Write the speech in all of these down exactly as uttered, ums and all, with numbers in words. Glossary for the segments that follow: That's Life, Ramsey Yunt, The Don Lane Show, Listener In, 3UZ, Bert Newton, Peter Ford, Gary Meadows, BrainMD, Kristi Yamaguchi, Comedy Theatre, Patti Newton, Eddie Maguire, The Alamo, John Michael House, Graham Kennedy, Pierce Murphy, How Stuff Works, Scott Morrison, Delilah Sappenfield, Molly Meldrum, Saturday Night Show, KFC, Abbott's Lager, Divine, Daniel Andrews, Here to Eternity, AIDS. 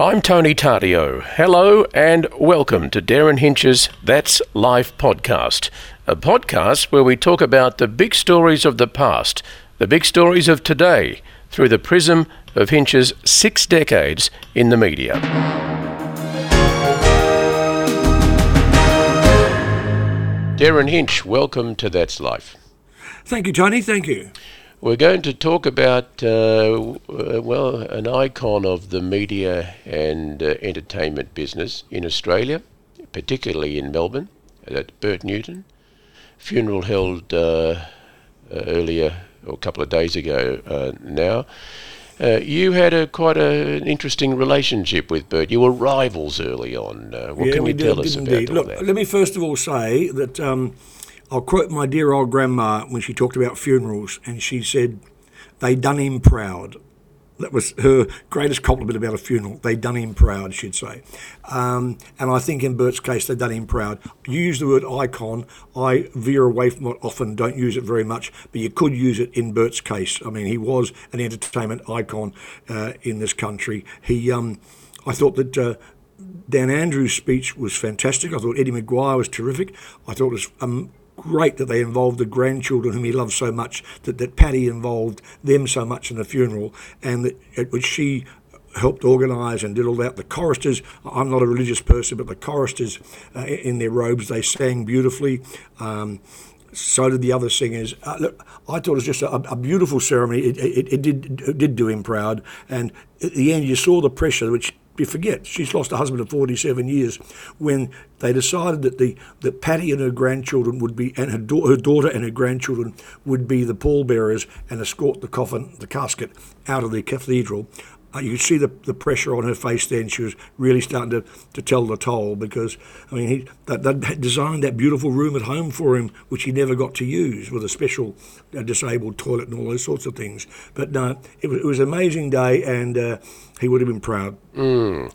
I'm Tony Tardio. Hello and welcome to Darren Hinch's That's Life podcast, a podcast where we talk about the big stories of the past, the big stories of today, through the prism of Hinch's six decades in the media. Darren Hinch, welcome to That's Life. Thank you, Tony. Thank you. We're going to talk about, uh, well, an icon of the media and uh, entertainment business in Australia, particularly in Melbourne, at Bert Newton. Funeral held uh, earlier, or a couple of days ago uh, now. Uh, you had a quite a, an interesting relationship with Bert. You were rivals early on. Uh, what yeah, can you tell did, us did about indeed. All Look, that? Let me first of all say that... Um, I'll quote my dear old grandma when she talked about funerals, and she said, "They done him proud." That was her greatest compliment about a funeral. They done him proud, she'd say. Um, and I think in Bert's case, they done him proud. You use the word icon. I veer away from it often, don't use it very much, but you could use it in Bert's case. I mean, he was an entertainment icon uh, in this country. He, um, I thought that... Uh, Dan Andrews' speech was fantastic. I thought Eddie Maguire was terrific. I thought it was um, great that they involved the grandchildren whom he loved so much, that, that Patti involved them so much in the funeral, and that it, which she helped organise and did all that. The choristers, I'm not a religious person, but the choristers uh, in their robes, they sang beautifully. Um, so did the other singers. Uh, look, I thought it was just a, a beautiful ceremony. It, it, it, did, it did do him proud. And at the end, you saw the pressure, which... You forget, she's lost a husband of forty-seven years, when they decided that the that Patti and her grandchildren would be, and her, da- her daughter and her grandchildren would be the pallbearers and escort the coffin, the casket, out of the cathedral. Uh, you could see the, the pressure on her face then. She was really starting to, to tell the toll, because, I mean, he that, that designed that beautiful room at home for him, which he never got to use, with a special uh, disabled toilet and all those sorts of things. But no, it was, it was an amazing day, and uh, he would have been proud. Mm.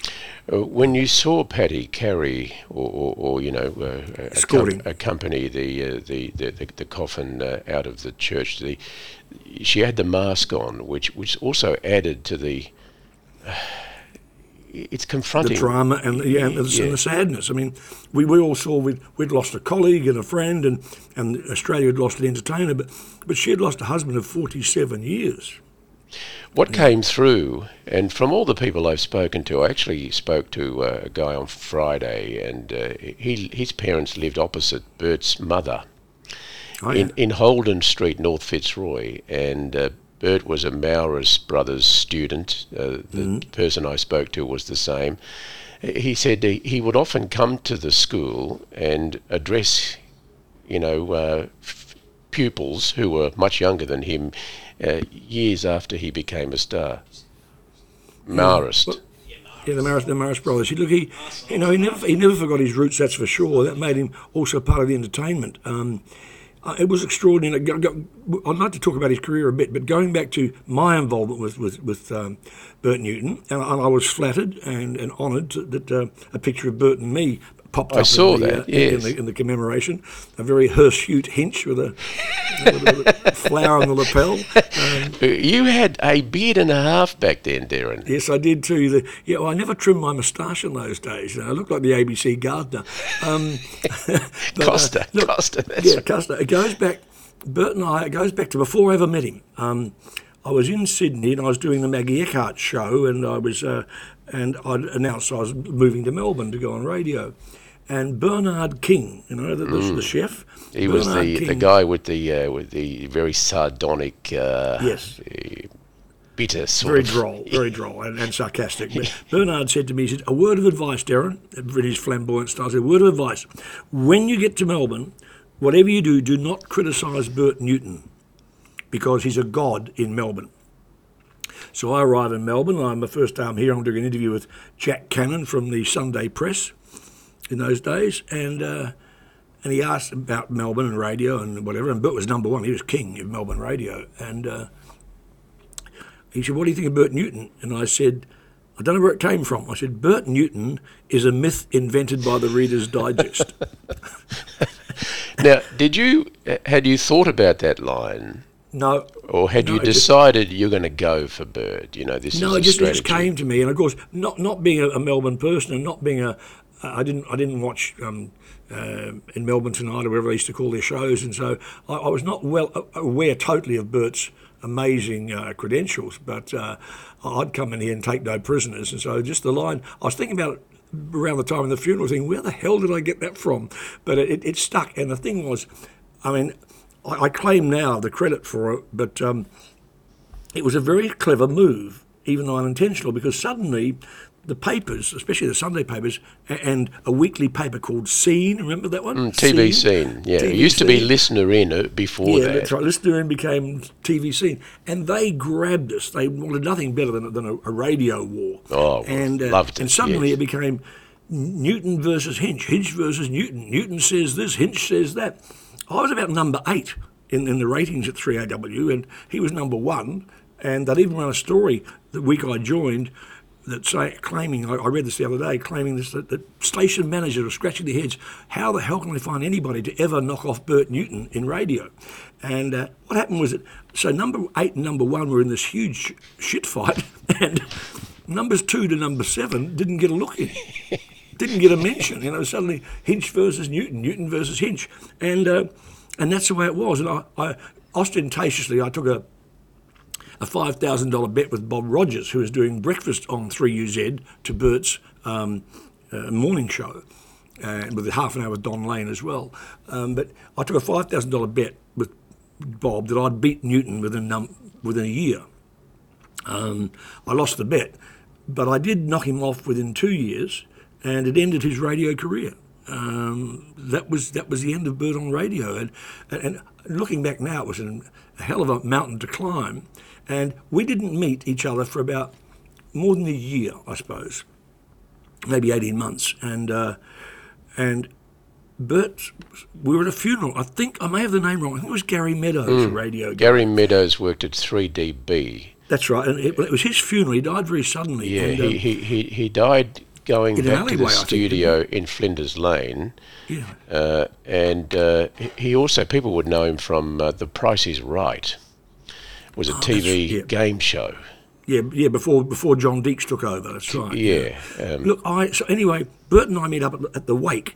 Uh, when you saw Patti carry or, or, or you know, uh, accom- accompany the, uh, the, the, the, the coffin uh, out of the church, the, she had the mask on, which, which also added to the... It's confronting. The drama and, yeah, and, the, yeah. and the sadness. I mean, we, we all saw we'd, we'd lost a colleague and a friend, and, and Australia had lost an entertainer, but, but she had lost a husband of forty-seven years. What yeah. came through, and from all the people I've spoken to, I actually spoke to uh, a guy on Friday, and uh, he, his parents lived opposite Bert's mother oh, yeah. in, in Holden Street, North Fitzroy, and... Uh, Bert was a Marist Brothers student. Uh, the mm. person I spoke to was the same. He said he, he would often come to the school and address, you know, uh, f- pupils who were much younger than him uh, years after he became a star. Marist. Mm. Yeah, the Marist, the Marist Brothers. Look, he, you know, he never he never forgot his roots. That's for sure. That made him also part of the entertainment. Um, Uh, it was extraordinary. I'd like to talk about his career a bit, but going back to my involvement with with, with um, Bert Newton, and I, I was flattered and, and honoured that uh, a picture of Bert and me popped I up saw in, the, that, uh, yes. in, the, in the commemoration. A very hirsute Hinch with a, with a, with a flower on the lapel. Um, you had a beard and a half back then, Darren. Yes, I did too. The, yeah, well, I never trimmed my moustache in those days. You know, I looked like the A B C gardener. Um, but, Costa, uh, look, Costa. That's yeah, right. Costa. It goes back, Bert and I, it goes back to before I ever met him. Um, I was in Sydney and I was doing the Maggie Eckhart show, and I was, uh, and I announced I was moving to Melbourne to go on radio. And Bernard King, you know, the, the, mm. the chef. He Bernard was the, King, the guy with the uh, with the very sardonic, uh, yes, uh, bitter sort. Very droll, very droll and, and sarcastic. But Bernard said to me, he said, "A word of advice, Darren," in his flamboyant style. I said, "A word of advice. When you get to Melbourne, whatever you do, do not criticise Bert Newton, because he's a god in Melbourne." So I arrive in Melbourne, and I'm the first time here, I'm doing an interview with Jack Cannon from the Sunday Press in those days, and uh, and he asked about Melbourne and radio and whatever, and Bert was number one. He was king of Melbourne radio, and uh, he said, "What do you think of Bert Newton?" And I said, "I don't know where it came from." I said, "Bert Newton is a myth invented by the Reader's Digest." Now, did you had you thought about that line No. Or had no, you decided just, you're going to go for Bert? You know, this no, is No, it just, it just came to me. And, of course, not, not being a, a Melbourne person and not being a... I didn't I didn't watch um, uh, In Melbourne Tonight or whatever they used to call their shows. And so I, I was not well aware totally of Bert's amazing uh, credentials. But uh, I'd come in here and take no prisoners. And so just the line... I was thinking about it around the time of the funeral thing. Where the hell did I get that from? But it, it, it stuck. And the thing was, I mean... I claim now the credit for it, but um, it was a very clever move, even though unintentional, because suddenly the papers, especially the Sunday papers, and a weekly paper called Scene, remember that one? Mm, T V Scene, yeah. T V it used Scene. to be Listener In before yeah, that. Yeah, that's right. Listener In became T V Scene. And they grabbed us. They wanted nothing better than, than a, a radio war. Oh, and, uh, loved it. And suddenly yes. it became Newton versus Hinch, Hinch versus Newton. Newton says this, Hinch says that. I was about number eight in, in the ratings at three A W, and he was number one. And they'd even run a story the week I joined that say, claiming, I, I read this the other day, claiming this, that, that station managers were scratching their heads, how the hell can they find anybody to ever knock off Bert Newton in radio? And uh, what happened was that, so number eight and number one were in this huge sh- shit fight, and numbers two to number seven didn't get a look in. Didn't get a mention, you know. Suddenly, Hinch versus Newton, Newton versus Hinch, and uh, and that's the way it was. And I, I ostentatiously, I took a a five thousand dollar bet with Bob Rogers, who was doing breakfast on three U Z to Bert's um, uh, morning show, and uh, with half an hour with Don Lane as well. Um, but I took a five thousand dollar bet with Bob that I'd beat Newton within um, within a year. Um, I lost the bet, but I did knock him off within two years. And it ended his radio career. Um, that was that was the end of Bert on radio. And, and looking back now, it was an, a hell of a mountain to climb. And we didn't meet each other for about more than a year, I suppose, maybe eighteen months. And uh, and Bert, we were at a funeral. I think I may have the name wrong. I think it was Gary Meadows, mm, radio guy. Gary Meadows worked at three D B. That's right. And it, it was his funeral. He died very suddenly. Yeah, and, um, he, he, he, he died... going in back to the studio think, in Flinders Lane. Yeah. Uh, and uh, he also, people would know him from uh, The Price is Right. It was a oh, T V yeah. game show. Yeah, yeah. Before before John Deeks took over, that's right. Yeah. yeah. Um, Look, I so anyway, Bert and I met up at, at the wake,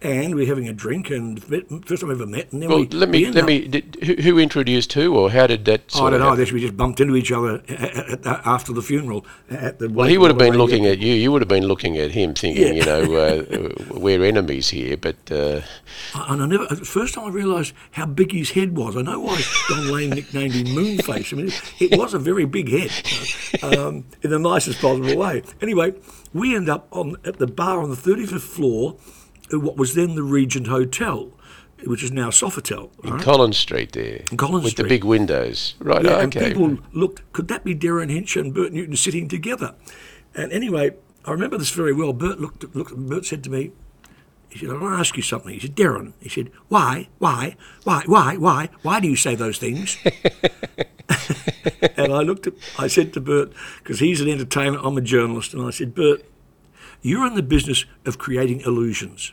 and we were having a drink, and first time I ever met. And then well, we, let me, we let me did, who, who introduced who, or how did that sort I don't of know, I guess we just bumped into each other at, at, at, after the funeral. At the well, he would have been looking at you, you would have been looking at him thinking, yeah. you know, uh, we're enemies here, but... Uh, and I never, first time I realised how big his head was. I know why Don Lane nicknamed him Moonface. I mean, it, it was a very big head, um, in the nicest possible way. Anyway, we end up on at the bar on the thirty-fifth floor, what was then the Regent Hotel, which is now Sofitel. Right? In Collins Street there. In Collins Street. With the big windows. Right, yeah, okay. And people looked, could that be Darren Hinch and Bert Newton sitting together? And anyway, I remember this very well. Bert looked at, looked, Bert said to me, he said, I want to ask you something. He said, Darren, he said, why, why, why, why, why, why do you say those things? And I looked at, I said to Bert, because he's an entertainer, I'm a journalist, and I said, Bert, you're in the business of creating illusions.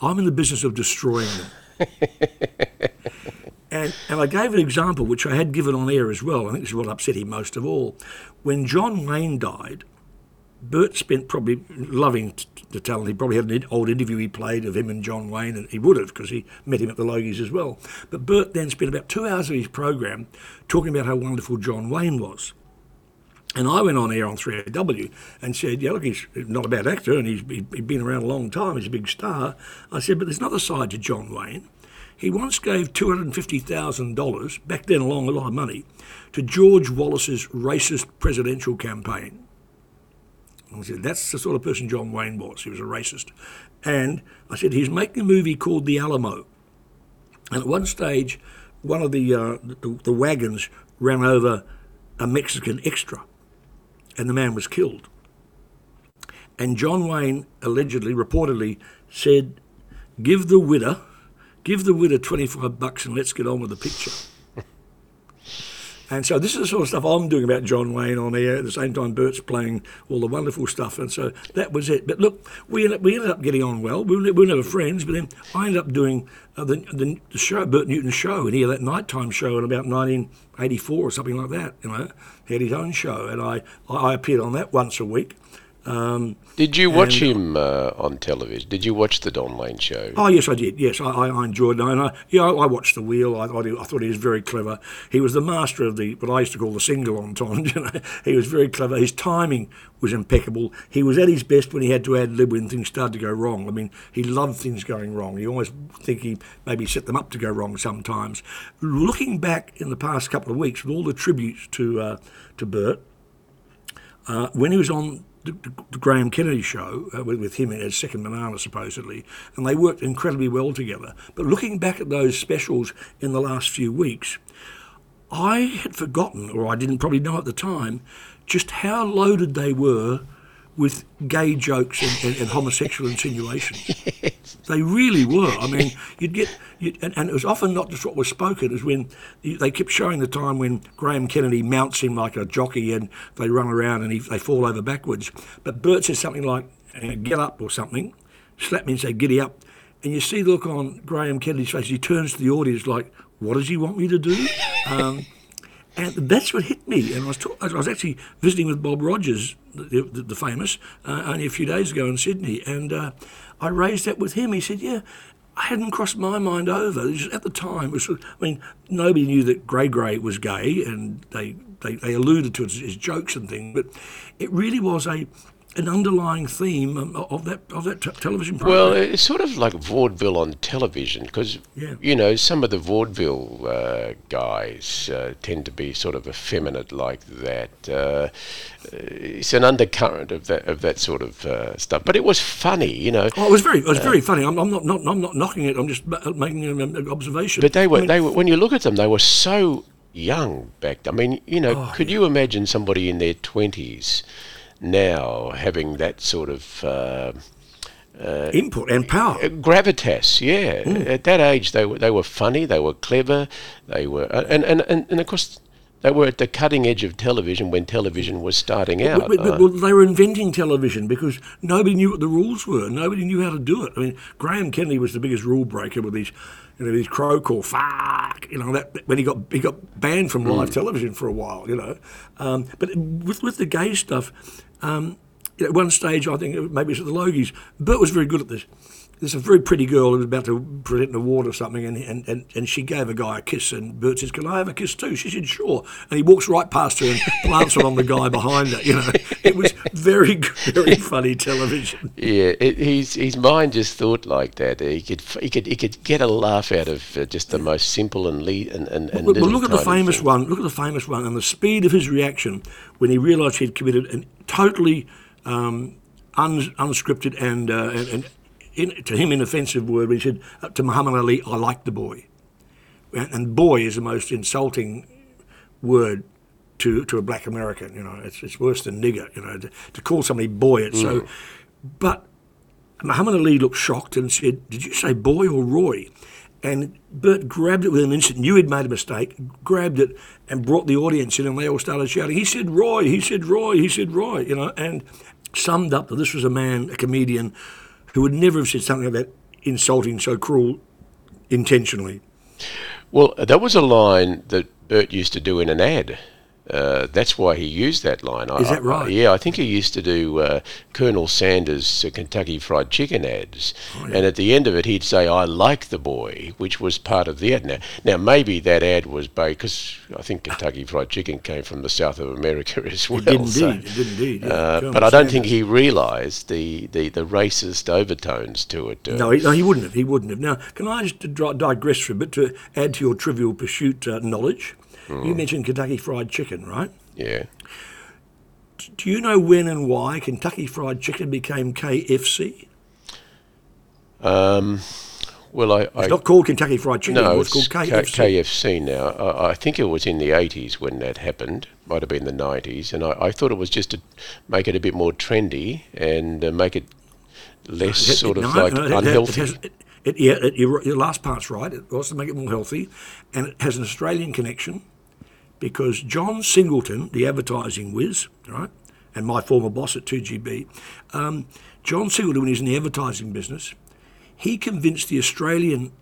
I'm in the business of destroying them. and and I gave an example, which I had given on air as well. I think this is what upset him most of all. When John Wayne died, Bert spent probably loving t- the talent. He probably had an old interview he played of him and John Wayne, and he would have because he met him at the Logies as well. But Bert then spent about two hours of his program talking about how wonderful John Wayne was. And I went on air on three A W and said, yeah, look, he's not a bad actor and he's, he's been around a long time, he's a big star. I said, but there's another side to John Wayne. He once gave two hundred fifty thousand dollars, back then along a lot of money, to George Wallace's racist presidential campaign. I said, that's the sort of person John Wayne was. He was a racist. And I said, he's making a movie called The Alamo. And at one stage, one of the, uh, the, the wagons ran over a Mexican extra. And the man was killed. And John Wayne allegedly, reportedly, said, give the widow, give the widow twenty-five bucks and let's get on with the picture. And so this is the sort of stuff I'm doing about John Wayne on air at the same time Bert's playing all the wonderful stuff. And so that was it. But look, we ended up, we ended up getting on well. We were, we were never friends, but then I ended up doing uh, the, the, the show, Bert Newton's show, and he had that nighttime show in about nineteen eighty-four or something like that. You know, he had his own show, and I, I appeared on that once a week. Um, did you watch and, him uh, on television? Did you watch the Don Lane show? Oh, yes, I did. Yes, I, I enjoyed it. And I, yeah, I, I watched The Wheel. I, I, I thought he was very clever. He was the master of the what I used to call the single entendre. You know? He was very clever. His timing was impeccable. He was at his best when he had to ad-lib when things started to go wrong. I mean, he loved things going wrong. You always think he maybe set them up to go wrong sometimes. Looking back in the past couple of weeks with all the tributes to, uh, to Bert, uh, when he was on the Graham Kennedy show uh, with, with him as Second Banana, supposedly, and they worked incredibly well together. But looking back at those specials in the last few weeks, I had forgotten, or I didn't probably know at the time, just how loaded they were with gay jokes and, and, and homosexual insinuations. They really were. I mean, you'd get, you'd, and, and it was often not just what was spoken, it was when they kept showing the time when Graham Kennedy mounts him like a jockey and they run around and he, they fall over backwards. But Bert says something like, get up or something, slap me and say, giddy up. And you see the look on Graham Kennedy's face, he turns to the audience like, what does he want me to do? Um, And that's what hit me. And I was, talk- I was actually visiting with Bob Rogers, the, the, the famous, uh, only a few days ago in Sydney, and uh, I raised that with him. He said, yeah, I hadn't crossed my mind over. Just at the time, it was, I mean, nobody knew that Grey Grey was gay, and they, they, they alluded to it as, as jokes and things, but it really was a... an underlying theme of that of that t- television program. Well, it's sort of like vaudeville on television because, yeah. you know, some of the vaudeville uh, guys uh, tend to be sort of effeminate like that. Uh, it's an undercurrent of that of that sort of uh, stuff. But it was funny, you know. Oh, it was very, it was uh, very funny. I'm, I'm not, not, I'm not knocking it. I'm just making an observation. But they were, I mean, they were. When you look at them, they were so young back then. I mean, you know, oh, could yeah. you imagine somebody in their twenties? Now having that sort of uh, uh, input and power, gravitas, yeah. Mm. At that age, they were they were funny, they were clever, they were, uh, and, and, and, and of course, they were at the cutting edge of television when television was starting out. But, but, uh, well, they were inventing television because nobody knew what the rules were, nobody knew how to do it. I mean, Graham Kennedy was the biggest rule breaker with his, you know, his crow call, fuck, you know, that when he got he got banned from live mm. television for a while, you know. Um, but with with the gay stuff. Um, at one stage, I think maybe it's at the Logies, Bert was very good at this. There's a very pretty girl who was about to present an award or something, and, and, and, and she gave a guy a kiss, and Bert says, can I have a kiss too? She said, sure. And he walks right past her and plants it on the guy behind her. You know, it was very, very funny television. Yeah, it, his, his mind just thought like that. He could he could, he could get a laugh out of uh, just the most simple and lead and, and, and well, little well, look at the famous one. Look at the famous one and the speed of his reaction when he realised he'd committed a totally um, un, unscripted and... Uh, and, and In, to him, inoffensive word, but he said, uh, to Muhammad Ali, I like the boy. And, and boy is the most insulting word to to a black American, you know. It's it's worse than nigger, you know, to, to call somebody boy. It's mm. so. But Muhammad Ali looked shocked and said, did you say boy or Roy? And Bert grabbed it with an instant, knew he'd made a mistake, grabbed it and brought the audience in, and they all started shouting, he said Roy, he said Roy, he said Roy, you know, and summed up that this was a man, a comedian, who would never have said something like that, insulting, so cruel, intentionally. Well, that was a line that Bert used to do in an ad. Uh, that's why he used that line. Is I, that right? I, yeah, I think he used to do uh, Colonel Sanders' uh, Kentucky Fried Chicken ads. Oh, yeah. And at the end of it, he'd say, I like the boy, which was part of the ad. Now, now maybe that ad was based, because I think Kentucky Fried Chicken came from the south of America as well. It did indeed. So, it did indeed yeah. uh, but I don't Sanders. think he realised the, the, the racist overtones to it. Uh, no, he, no, he wouldn't have. He wouldn't have. Now, can I just digress for a bit to add to your Trivial Pursuit uh, knowledge? You mentioned Kentucky Fried Chicken, right? Yeah. Do you know when and why Kentucky Fried Chicken became K F C? Um, well, I... It's I, not called Kentucky Fried Chicken, no, it's, it's called K F C. K- KFC now. I, I think it was in the eighties when that happened. Might have been the nineties. And I, I thought it was just to make it a bit more trendy and uh, make it less it, sort it, of no, like no, unhealthy. It has, it, it, yeah, it, your, your last part's right. It was to make it more healthy. And it has an Australian connection. because John Singleton, the advertising whiz, right, and my former boss at two G B, um, John Singleton, when he was in the advertising business, he convinced the Australian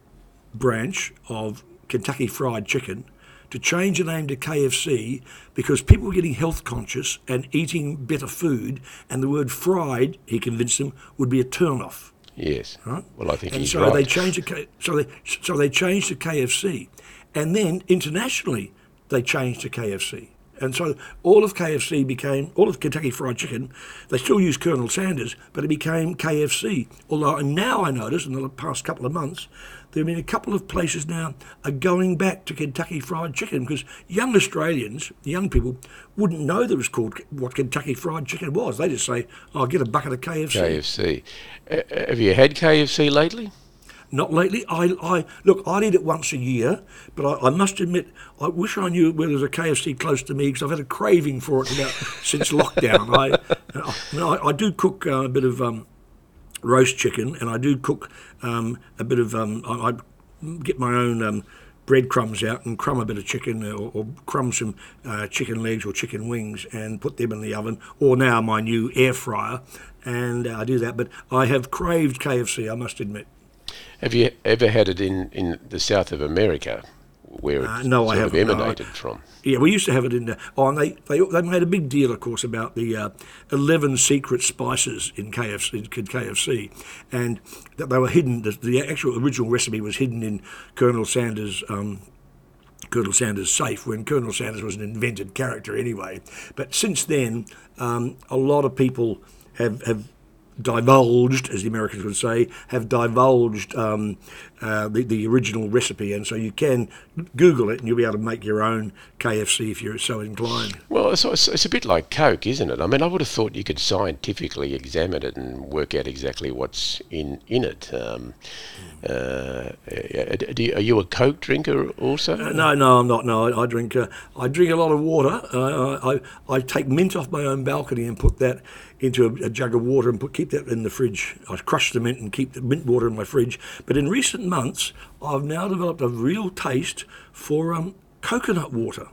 branch of Kentucky Fried Chicken to change the name to K F C because people were getting health conscious and eating better food, and the word fried, he convinced them, would be a turn-off. Yes. Right? Well, I think and he's so right. They changed the, so, they, so they changed to K F C. And then internationally, they changed to K F C. And so all of K F C became, all of Kentucky Fried Chicken, they still use Colonel Sanders, but it became K F C. Although now I notice in the past couple of months, there have been a couple of places now are going back to Kentucky Fried Chicken because young Australians, young people, wouldn't know that it was called what Kentucky Fried Chicken was. They just say, oh, get a bucket of K F C. K F C. Uh, have you had K F C lately? Not lately. I, I look, I eat it once a year, but I, I must admit, I wish I knew where there's a K F C close to me because I've had a craving for it about, since lockdown. I, I, no, I do cook uh, a bit of um, roast chicken, and I do cook um, a bit of. Um, I, I get my own um, breadcrumbs out and crumb a bit of chicken, or, or crumb some uh, chicken legs or chicken wings, and put them in the oven. Or now my new air fryer, and uh, I do that. But I have craved K F C. I must admit. Have you ever had it in, in the south of America, where it uh, no, sort I of emanated no, I, from? Yeah, we used to have it in. The, oh, and they, they they made a big deal, of course, about the uh, eleven secret spices in K F C, in K F C, and that they were hidden. The, the actual original recipe was hidden in Colonel Sanders' um, Colonel Sanders' safe, when Colonel Sanders was an invented character anyway. But since then, um, a lot of people have have. divulged, as the Americans would say, have divulged um, uh, the, the original recipe, and so you can Google it and you'll be able to make your own K F C if you're so inclined. Well, it's, it's a bit like Coke, isn't it? I mean, I would have thought you could scientifically examine it and work out exactly what's in, in it. Um, uh, do you, are you a Coke drinker also? Uh, no, no, I'm not. No, I, I drink uh, I drink a lot of water. Uh, I, I take mint off my own balcony and put that into a, a jug of water and put keep that in the fridge. I crush the mint and keep the mint water in my fridge. But in recent months, I've now developed a real taste for um, coconut water.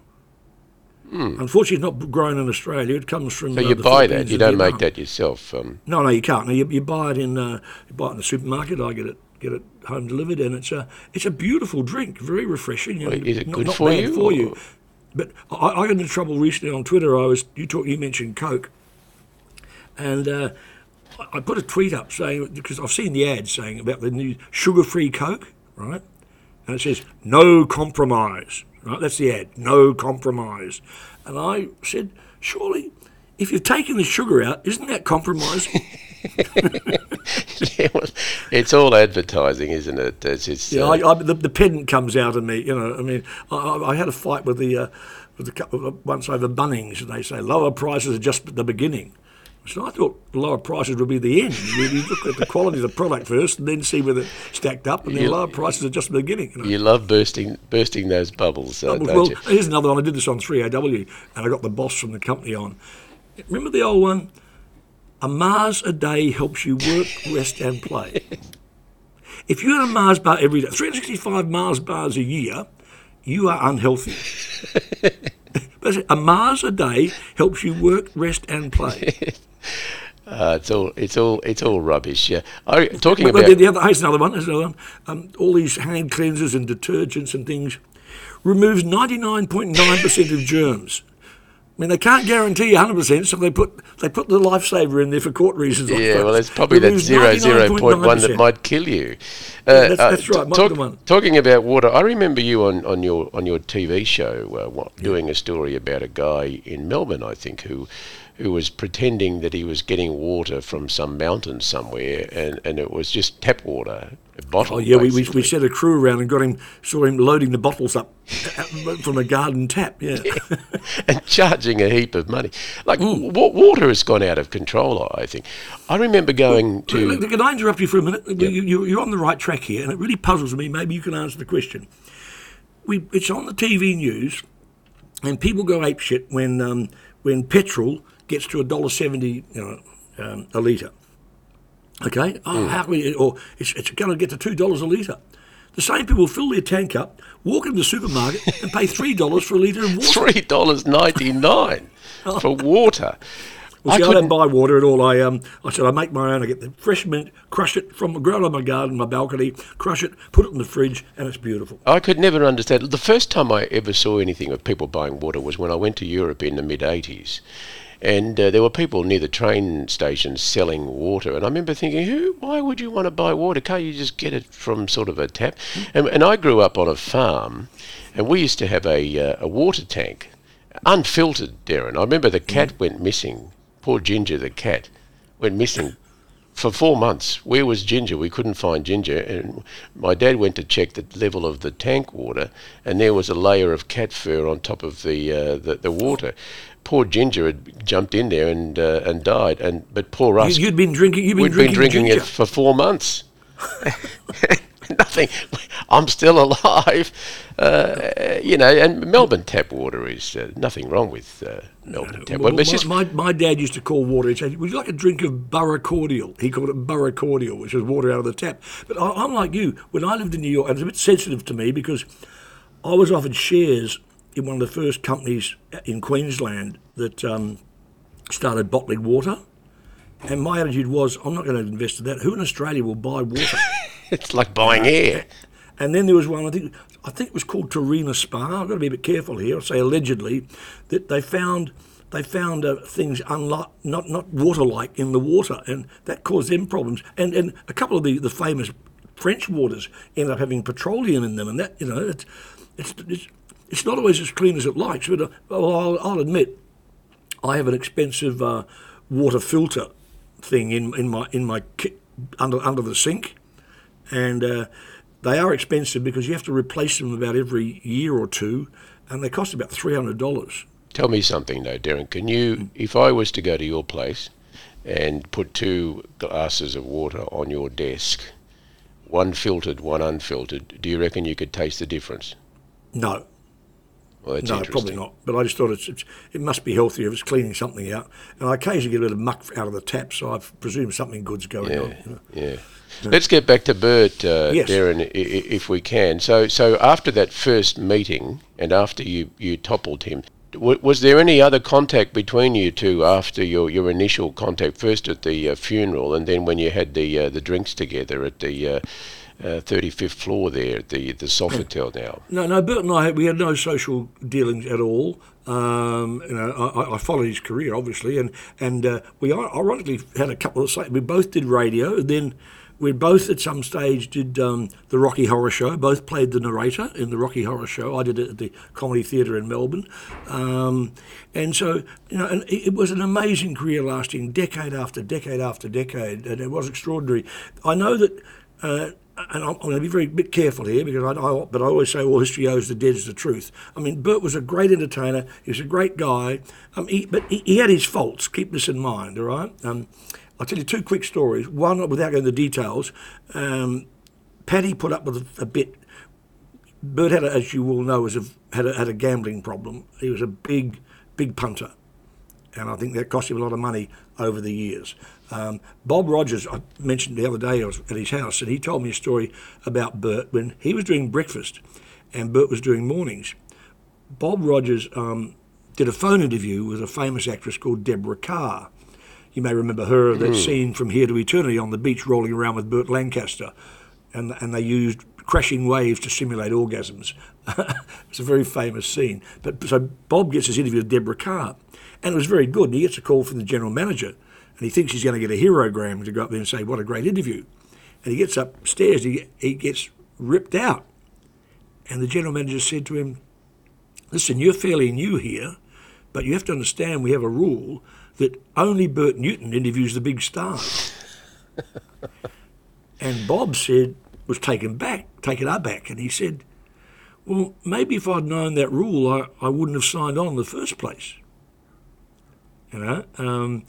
Mm. Unfortunately, it's not grown in Australia. It comes from. So uh, you buy that. You don't Vietnam. Make that yourself. Um. No, no, you can't. No, you, you buy it in. Uh, you buy it in the supermarket. I get it. Get it home delivered, and it's a. It's a beautiful drink. Very refreshing. Well, is it not, good not for, you, for you? But I, I got into trouble recently on Twitter. I was. You talk. You mentioned Coke. And uh, I put a tweet up saying, because I've seen the ad saying about the new sugar-free Coke, right? And it says, no compromise, right? That's the ad, no compromise. And I said, surely, if you've taken the sugar out, isn't that compromising? It's all advertising, isn't it? It's just, yeah, uh, I, I, the, the pedant comes out of me, you know. I mean, I, I had a fight with the, uh, with the couple of, once over Bunnings, and they say lower prices are just at the beginning. So I thought lower prices would be the end. You look at the quality of the product first and then see whether it stacked up, and then lower prices are just the beginning. You know? You love bursting bursting those bubbles, uh, bubbles don't well, you? Here's another one. I did this on three A W, and I got the boss from the company on. Remember the old one? A Mars a day helps you work, rest and play. If you had a Mars bar every day, three hundred sixty-five Mars bars a year, you are unhealthy. But a Mars a day helps you work, rest and play. Uh, it's all, it's all, it's all rubbish. Yeah, I, talking well, about the, the other. Here's another one. Here's another one. Um, all these hand cleansers and detergents and things removes ninety-nine point nine percent of germs. I mean, they can't guarantee one hundred percent, so they put they put the lifesaver in there for court reasons. Like yeah, that. Well, that's probably that zero point one that might kill you. Uh, yeah, that's, that's uh, right. Might talk, be the one. Talking about water, I remember you on, on your on your T V show uh, what, yeah. doing a story about a guy in Melbourne, I think, who. who was pretending that he was getting water from some mountain somewhere, and, and it was just tap water, a bottle. Oh, yeah, we, we we sent a crew around and got him, saw him loading the bottles up from a garden tap, yeah. yeah. And charging a heap of money. Like, mm. w- water has gone out of control, I think. I remember going well, to... Look, can I interrupt you for a minute? Yep. You, you, you're on the right track here, and it really puzzles me. Maybe you can answer the question. We It's on the T V news, and people go apeshit when, um, when petrol... gets to one dollar seventy, you know, um, a litre. Okay? Oh, mm. how can we, or it's, it's going to get to two dollars a litre. The same people fill their tank up, walk into the supermarket and pay three dollars for a litre of water. three dollars ninety-nine oh. for water. Well, see, I, I don't buy water at all. I um, I said I make my own. I get the fresh mint, crush it from the ground on my garden, my balcony, crush it, put it in the fridge, and it's beautiful. I could never understand. The first time I ever saw anything of people buying water was when I went to Europe in the mid-eighties. And uh, there were people near the train stations selling water. And I remember thinking, "Who? Why would you want to buy water? Can't you just get it from sort of a tap?" And, and I grew up on a farm, and we used to have a, uh, a water tank, unfiltered, Darren. I remember the cat went missing. Poor Ginger, the cat, went missing for four months. Where was Ginger? We couldn't find Ginger. And my dad went to check the level of the tank water, and there was a layer of cat fur on top of the uh, the, the water. Poor Ginger had jumped in there and uh, and died. And but poor us, you'd been drinking. You'd been we'd drinking, been drinking it for four months. Nothing. I'm still alive, uh, you know. And Melbourne tap water is uh, nothing wrong with uh, Melbourne no, tap well, water. But my, just my my dad used to call water. He said, "Would you like a drink of Borough Cordial?" He called it Borough Cordial, which was water out of the tap. But I, I'm like you. When I lived in New York, it was a bit sensitive to me because I was offered shares in one of the first companies in Queensland that um, started bottling water. And my attitude was, I'm not going to invest in that. Who in Australia will buy water? It's like buying air. And then there was one, I think I think it was called Torina Spa. I've got to be a bit careful here. I'll say allegedly that they found they found uh, things unlike, not not water-like in the water, and that caused them problems. And and a couple of the, the famous French waters ended up having petroleum in them, and that you know it's it's it's, it's not always as clean as it likes. But uh, well, I'll, I'll admit, I have an expensive uh, water filter thing in in my in my ki- under under the sink. And uh, they are expensive because you have to replace them about every year or two, and they cost about three hundred dollars. Tell me something, though, Darren. Can you, if I was to go to your place and put two glasses of water on your desk, one filtered, one unfiltered, do you reckon you could taste the difference? No. Well, that's no, probably not. But I just thought it's, it's, it must be healthier if it's cleaning something out. And I occasionally get a bit of muck out of the tap, so I presume something good's going yeah, on. You know? Yeah. No. Let's get back to Bert, uh, yes. Darren, I- if we can. So, so after that first meeting, and after you, you toppled him, w- was there any other contact between you two after your, your initial contact? First at the uh, funeral, and then when you had the uh, the drinks together at the. Uh, Uh, thirty-fifth floor there at the, the Sofitel now. No, no, Bert and I, we had no social dealings at all. Um, you know, I, I followed his career, obviously, and, and uh, we ironically had a couple of... We both did radio, and then we both at some stage did um, the Rocky Horror Show, both played the narrator in the Rocky Horror Show. I did it at the Comedy Theatre in Melbourne. Um, and so, you know, and it was an amazing career lasting decade after decade after decade, and it was extraordinary. I know that... Uh, And I'm going to be very bit careful here because I, I but I always say all well, history owes the dead's the truth. I mean, Bert was a great entertainer. He was a great guy. Um, he, but he, he had his faults. Keep this in mind, all right? Um, I'll tell you two quick stories. One, without going into details, um, Patti put up with a, a bit. Bert had, a, as you all know, was a, had a, had a gambling problem. He was a big, big punter, and I think that cost him a lot of money over the years. Um, Bob Rogers, I mentioned the other day I was at his house, and he told me a story about Bert when he was doing breakfast and Bert was doing mornings. Bob Rogers um, did a phone interview with a famous actress called Deborah Kerr. You may remember her, that mm. scene from Here to Eternity on the beach rolling around with Bert Lancaster, and and they used crashing waves to simulate orgasms. It's a very famous scene. But so Bob gets this interview with Deborah Kerr, and it was very good, and he gets a call from the general manager. And he thinks he's going to get a herogram to go up there and say, what a great interview. And he gets upstairs, he, he gets ripped out. And the general manager said to him, listen, you're fairly new here, but you have to understand we have a rule that only Bert Newton interviews the big stars. And Bob said, was taken back, taken aback. And he said, well, maybe if I'd known that rule, I, I wouldn't have signed on in the first place. You know, um,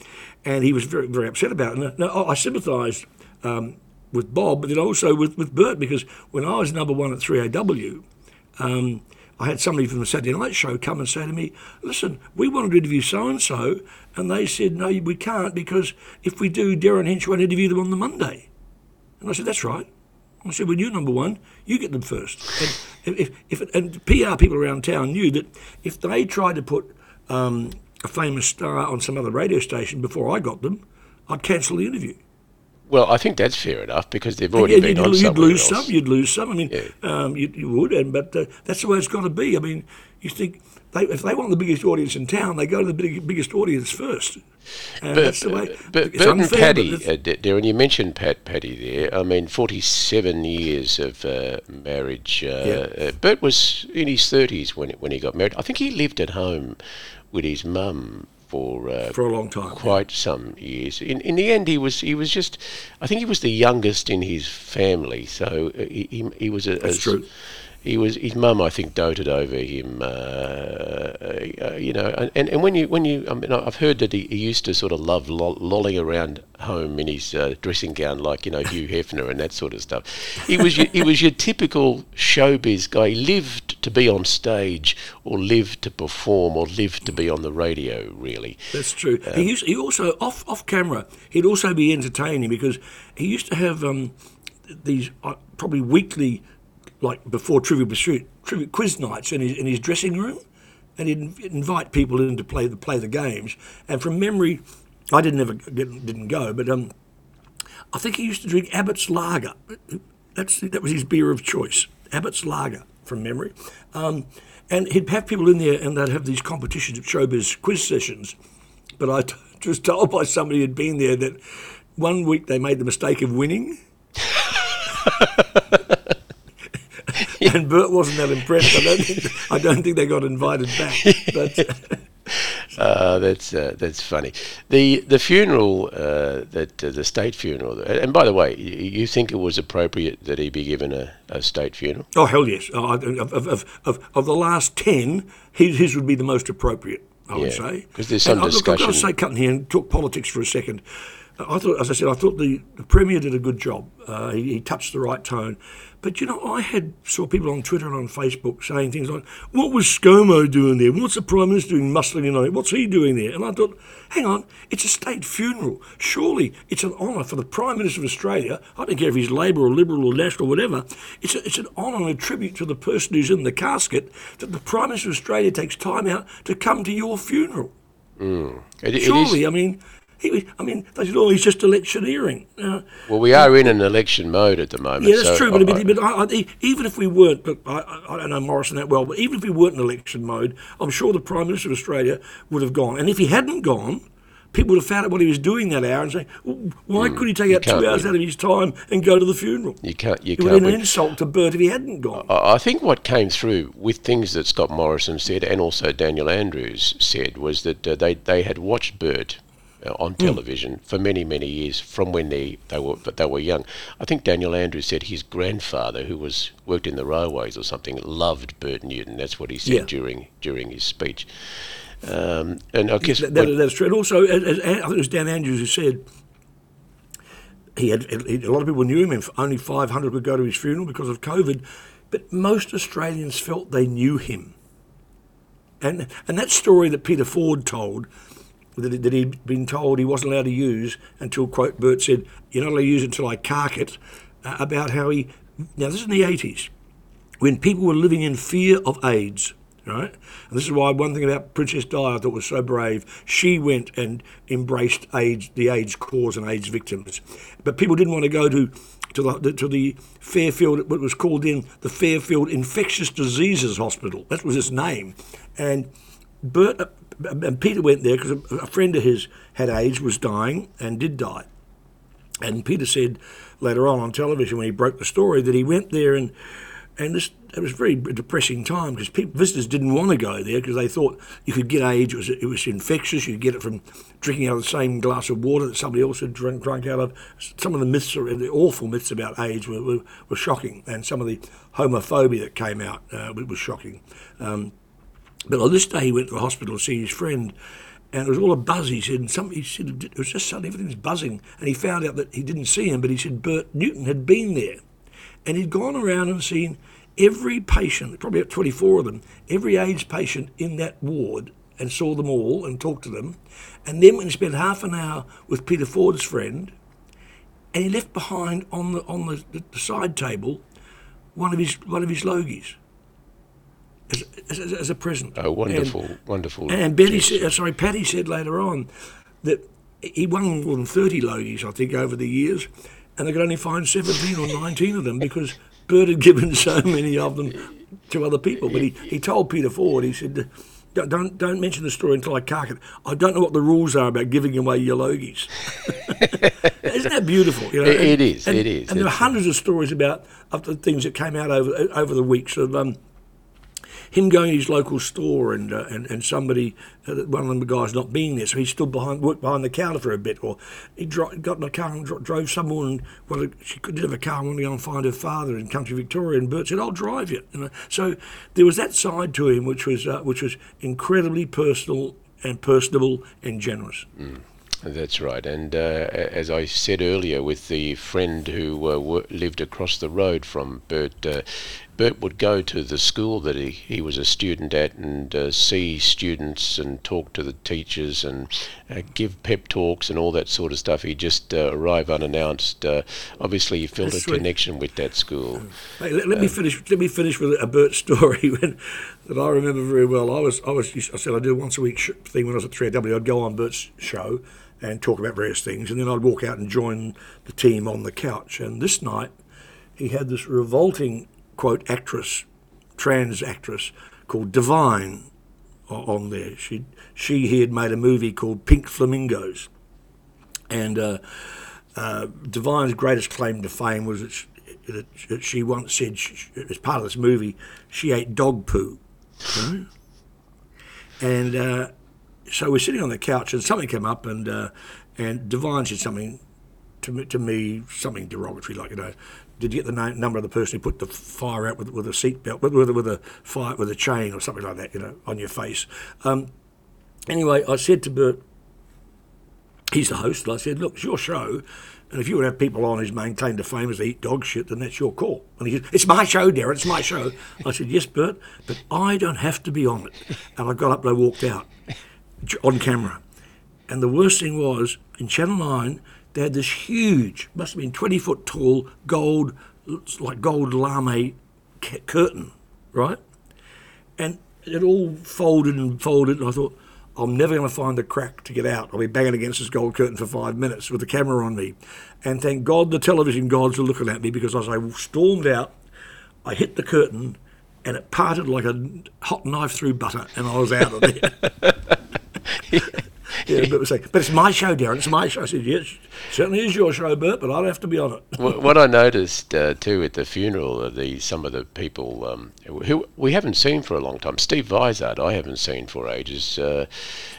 and he was very, very upset about it. Now, I sympathised um, with Bob, but then also with, with Bert, because when I was number one at three A W, um, I had somebody from the Saturday Night Show come and say to me, listen, we wanted to interview so-and-so, and they said, no, we can't, because if we do, Darren Hinch won't interview them on the Monday. And I said, that's right. I said, well, you're number one. You get them first. And, if, if, and P R people around town knew that if they tried to put um, a famous star on some other radio station before I got them, I'd cancel the interview. Well, I think that's fair enough because they've already yeah, been you'd, on somewhere You'd lose else. some. You'd lose some. I mean, yeah. um, you, you would. And but uh, that's the way it's got to be. I mean, you think they, if they want the biggest audience in town, they go to the big, biggest audience first. And but, that's the way. But, Bert and Patti, uh, Darren, you mentioned Pat, Patti there. I mean, forty-seven years of uh, marriage. Uh, yeah. uh, Bert was in his thirties when when he got married. I think he lived at home with his mum. For, uh, for a long time, quite yeah. some years. In in the end, he was he was just, I think he was the youngest in his family. So he he, he was a. That's a, true. He was his mum. I think doted over him. Uh, uh, you know, and, and when you when you, I mean, I've heard that he, he used to sort of love lo- lolling around home in his uh, dressing gown, like, you know, Hugh Hefner and that sort of stuff. He was your, he was your typical showbiz guy. He lived to be on stage, or live to perform, or live to be on the radio, really. That's true. Um, he used, he also, off off camera, he'd also be entertaining because he used to have um, these uh, probably weekly, like before Trivial Pursuit, trivia quiz nights in his, in his dressing room, and he'd invite people in to play the play the games. And from memory, I didn't ever didn't, didn't go, but um, I think he used to drink Abbott's Lager. That's that was his beer of choice, Abbott's Lager. From memory, um, and he'd have people in there, and they'd have these competitions of showbiz quiz sessions. But I t- was told by somebody who'd been there that one week they made the mistake of winning, and Bert wasn't that impressed. I don't think, I don't think they got invited back. But Uh, that's uh, that's funny. The the funeral, uh, that uh, the state funeral, and by the way, you think it was appropriate that he be given a, a state funeral? Oh, hell yes. Oh, of, of, of, of the last ten, his, his would be the most appropriate, I yeah, would say. Because there's some and, discussion. Look, I've got to say, cutting here and talk politics for a second. I thought, as I said, I thought the, the Premier did a good job. Uh, he, he touched the right tone. But, you know, I had saw people on Twitter and on Facebook saying things like, what was ScoMo doing there? What's the Prime Minister doing muscling in on it? What's he doing there? And I thought, hang on, it's a state funeral. Surely it's an honour for the Prime Minister of Australia. I don't care if he's Labour or Liberal or National or whatever. It's, a, it's an honour and a tribute to the person who's in the casket that the Prime Minister of Australia takes time out to come to your funeral. Mm. It, Surely, it is- I mean... He, I mean, they said, oh, he's just electioneering. Uh, well, we are in an election mode at the moment. Yeah, that's so true. But, I, but I, I, even if we weren't, but I, I don't know Morrison that well, but even if we weren't in election mode, I'm sure the Prime Minister of Australia would have gone. And if he hadn't gone, people would have found out what he was doing that hour and saying, well, why mm, could he take out two hours win. out of his time and go to the funeral? You can't. You it can't would have been an insult to Bert if he hadn't gone. I, I think what came through with things that Scott Morrison said and also Daniel Andrews said was that uh, they, they had watched Bert on television mm. for many, many years from when they, they were but they were young. I think Daniel Andrews said his grandfather, who was worked in the railways or something, loved Bert Newton. That's what he said yeah. during during his speech. Um, and I guess that, that, that's true. And also, as, as, I think it was Dan Andrews who said he had he, a lot of people knew him, and only five hundred would go to his funeral because of COVID. But most Australians felt they knew him. And and that story that Peter Ford told, that he'd been told he wasn't allowed to use until, quote, Bert said, you're not allowed to use it until I cark it, uh, about how he... Now, this is in the eighties, when people were living in fear of AIDS, right? And this is why one thing about Princess Di I thought was so brave. She went and embraced AIDS, the AIDS cause and AIDS victims. But people didn't want to go to, to, the, to the Fairfield, what was called then the Fairfield Infectious Diseases Hospital. That was its name. And Bert... Uh, And Peter went there because a friend of his had AIDS, was dying, and did die. And Peter said later on on television when he broke the story that he went there and and this, it was a very depressing time because people, visitors didn't want to go there because they thought you could get AIDS, it was, it was infectious, you could get it from drinking out of the same glass of water that somebody else had drunk, drunk out of. Some of the myths, the awful myths about AIDS were, were, were shocking, and some of the homophobia that came out uh, was shocking. Um, But on this day, he went to the hospital to see his friend, and it was all a buzz. He said, and some, he said it was just suddenly everything was buzzing, and he found out that he didn't see him, but he said Bert Newton had been there, and he'd gone around and seen every patient, probably about twenty-four of them, every AIDS patient in that ward, and saw them all and talked to them, and then when he spent half an hour with Peter Ford's friend, and he left behind on the on the, the, the side table one of his one of his logies as, as, as a present. Oh, wonderful, and, wonderful. And Betty, said, sorry, Patty said later on that he won more than thirty logies, I think, over the years, and they could only find seventeen or nineteen of them because Bert had given so many of them to other people. But he, he told Peter Ford, he said, Don't don't mention the story until I cark it. I don't know what the rules are about giving away your logies. Isn't that beautiful? You know? It, it is. And, it is. And there are hundreds of stories about of the things that came out over over the weeks of um, him going to his local store and uh, and and somebody, uh, one of the guys not being there, so he stood behind, worked behind the counter for a bit, or he dro- got in a car and dro- drove somewhere, and well, she couldn't have a car and wanted to go and find her father in country Victoria, and Bert said, "I'll drive you." You know? So there was that side to him which was uh, which was incredibly personal and personable and generous. Mm. That's right, and uh, as I said earlier, with the friend who uh, wor- lived across the road from Bert, uh, Bert would go to the school that he, he was a student at and uh, see students and talk to the teachers and uh, give pep talks and all that sort of stuff. He just uh, arrived unannounced. Uh, obviously, he felt That's a sweet. connection with that school. Hey, let, let um, me finish. Let me finish with a Bert story when, that I remember very well. I was I was I said I did a once a week sh- thing when I was at three A W. I'd go on Bert's show and talk about various things, and then I'd walk out and join the team on the couch. And this night, he had this revolting, quote, actress, trans actress, called Divine on there. She, she he had made a movie called Pink Flamingos. And uh, uh, Divine's greatest claim to fame was that she, that she once said, she, as part of this movie, she ate dog poo. Right? And... Uh, So we're sitting on the couch and something came up and uh, and Divine said something to me, to me, something derogatory, like, you know, did you get the name, number of the person who put the fire out with with a seatbelt, with, with, with a fire, with a chain or something like that, you know, on your face. Um, anyway, I said to Bert, he's the host, and I said, look, it's your show, and if you would have people on who's maintained the fame as they eat dog shit, then that's your call. And he said, it's my show, Darren, it's my show. I said, yes, Bert, but I don't have to be on it. And I got up and I walked out. On camera. And the worst thing was, in Channel nine, they had this huge, must have been twenty foot tall, gold, like gold lame c- curtain, right? And it all folded and folded, and I thought, I'm never going to find the crack to get out. I'll be banging against this gold curtain for five minutes with the camera on me. And thank God the television gods are looking at me, because as I stormed out, I hit the curtain, and it parted like a hot knife through butter, and I was out of there. Yeah, yeah, Bert was saying, but it's my show, Darren, it's my show. I said, yes, it certainly is your show, Bert, but I don't have to be on it. What, what I noticed, uh, too, at the funeral, the some of the people um, who we haven't seen for a long time. Steve Vizard, I haven't seen for ages. Uh,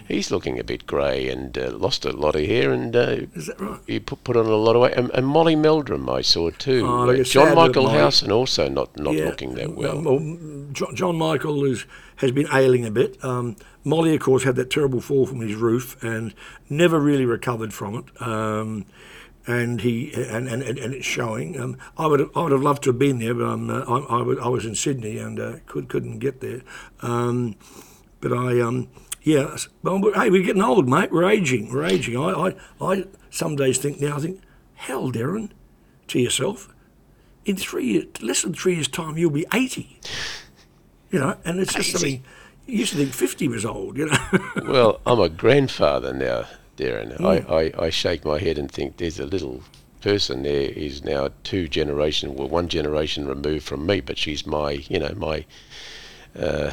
he's looking a bit grey and uh, lost a lot of hair. And, uh, is that right? He put, put on a lot of weight. And, and Molly Meldrum I saw, too. Oh, uh, John Michael House, and also not, not yeah, looking that well. Um, well John, John Michael is, has been ailing a bit. Um, Molly, of course, had that terrible fall from his roof and never really recovered from it, um, and he and, and, and it's showing. Um, I would have, I would have loved to have been there, but um, uh, I, I, I was in Sydney and uh, could couldn't get there. Um, but I, um, yeah, well, hey, we're getting old, mate. We're aging, we're aging. I, I, I some days think now, I think, hell, Darren, to yourself, in three years, less than three years' time, you'll be eighty. You know, and it's just something. You used to think fifty was old, you know. Well, I'm a grandfather now, Darren. Mm. I, I, I shake my head and think there's a little person there is now two generation, well, one generation removed from me, but she's my, you know, my. Uh,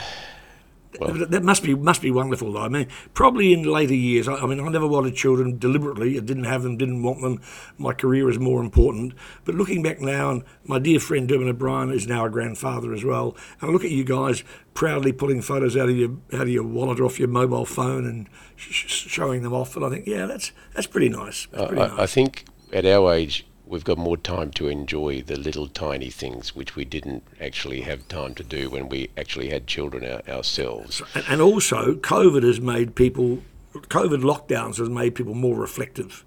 well. that, that must be must be wonderful, though. I mean, probably in later years. I, I mean, I never wanted children deliberately. I didn't have them, didn't want them. My career is more important. But looking back now, and my dear friend Dermot O'Brien is now a grandfather as well. And I look at you guys. Proudly pulling photos out of your out of your wallet or off your mobile phone and sh- showing them off, and I think, yeah, that's that's pretty nice. That's pretty I, nice. I think at our age we've got more time to enjoy the little tiny things which we didn't actually have time to do when we actually had children our, ourselves. And, and also, COVID has made people, COVID lockdowns has made people more reflective.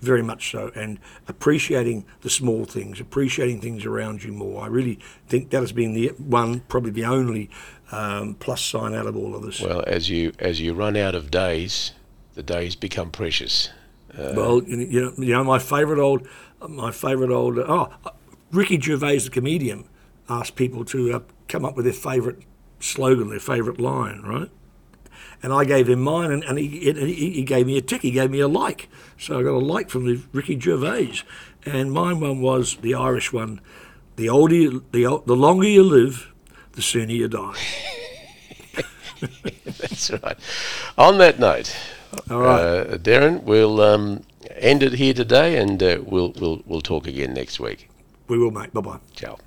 Very much so, and appreciating the small things, appreciating things around you more. I really think that has been the one, probably the only um, plus sign out of all of this. Well, as you as you run out of days, the days become precious. Uh, well, you know, you know, my favourite old, my favourite old, oh, Ricky Gervais, the comedian, asked people to uh, come up with their favourite slogan, their favourite line, right? And I gave him mine, and, and he, he he gave me a tick, he gave me a like. So I got a like from the Ricky Gervais. And my one was the Irish one, the older, you, the the longer you live, the sooner you die. That's right. On that note, all right, uh, Darren, we'll um, end it here today, and uh, we'll we'll we'll talk again next week. We will, mate. Bye bye. Ciao.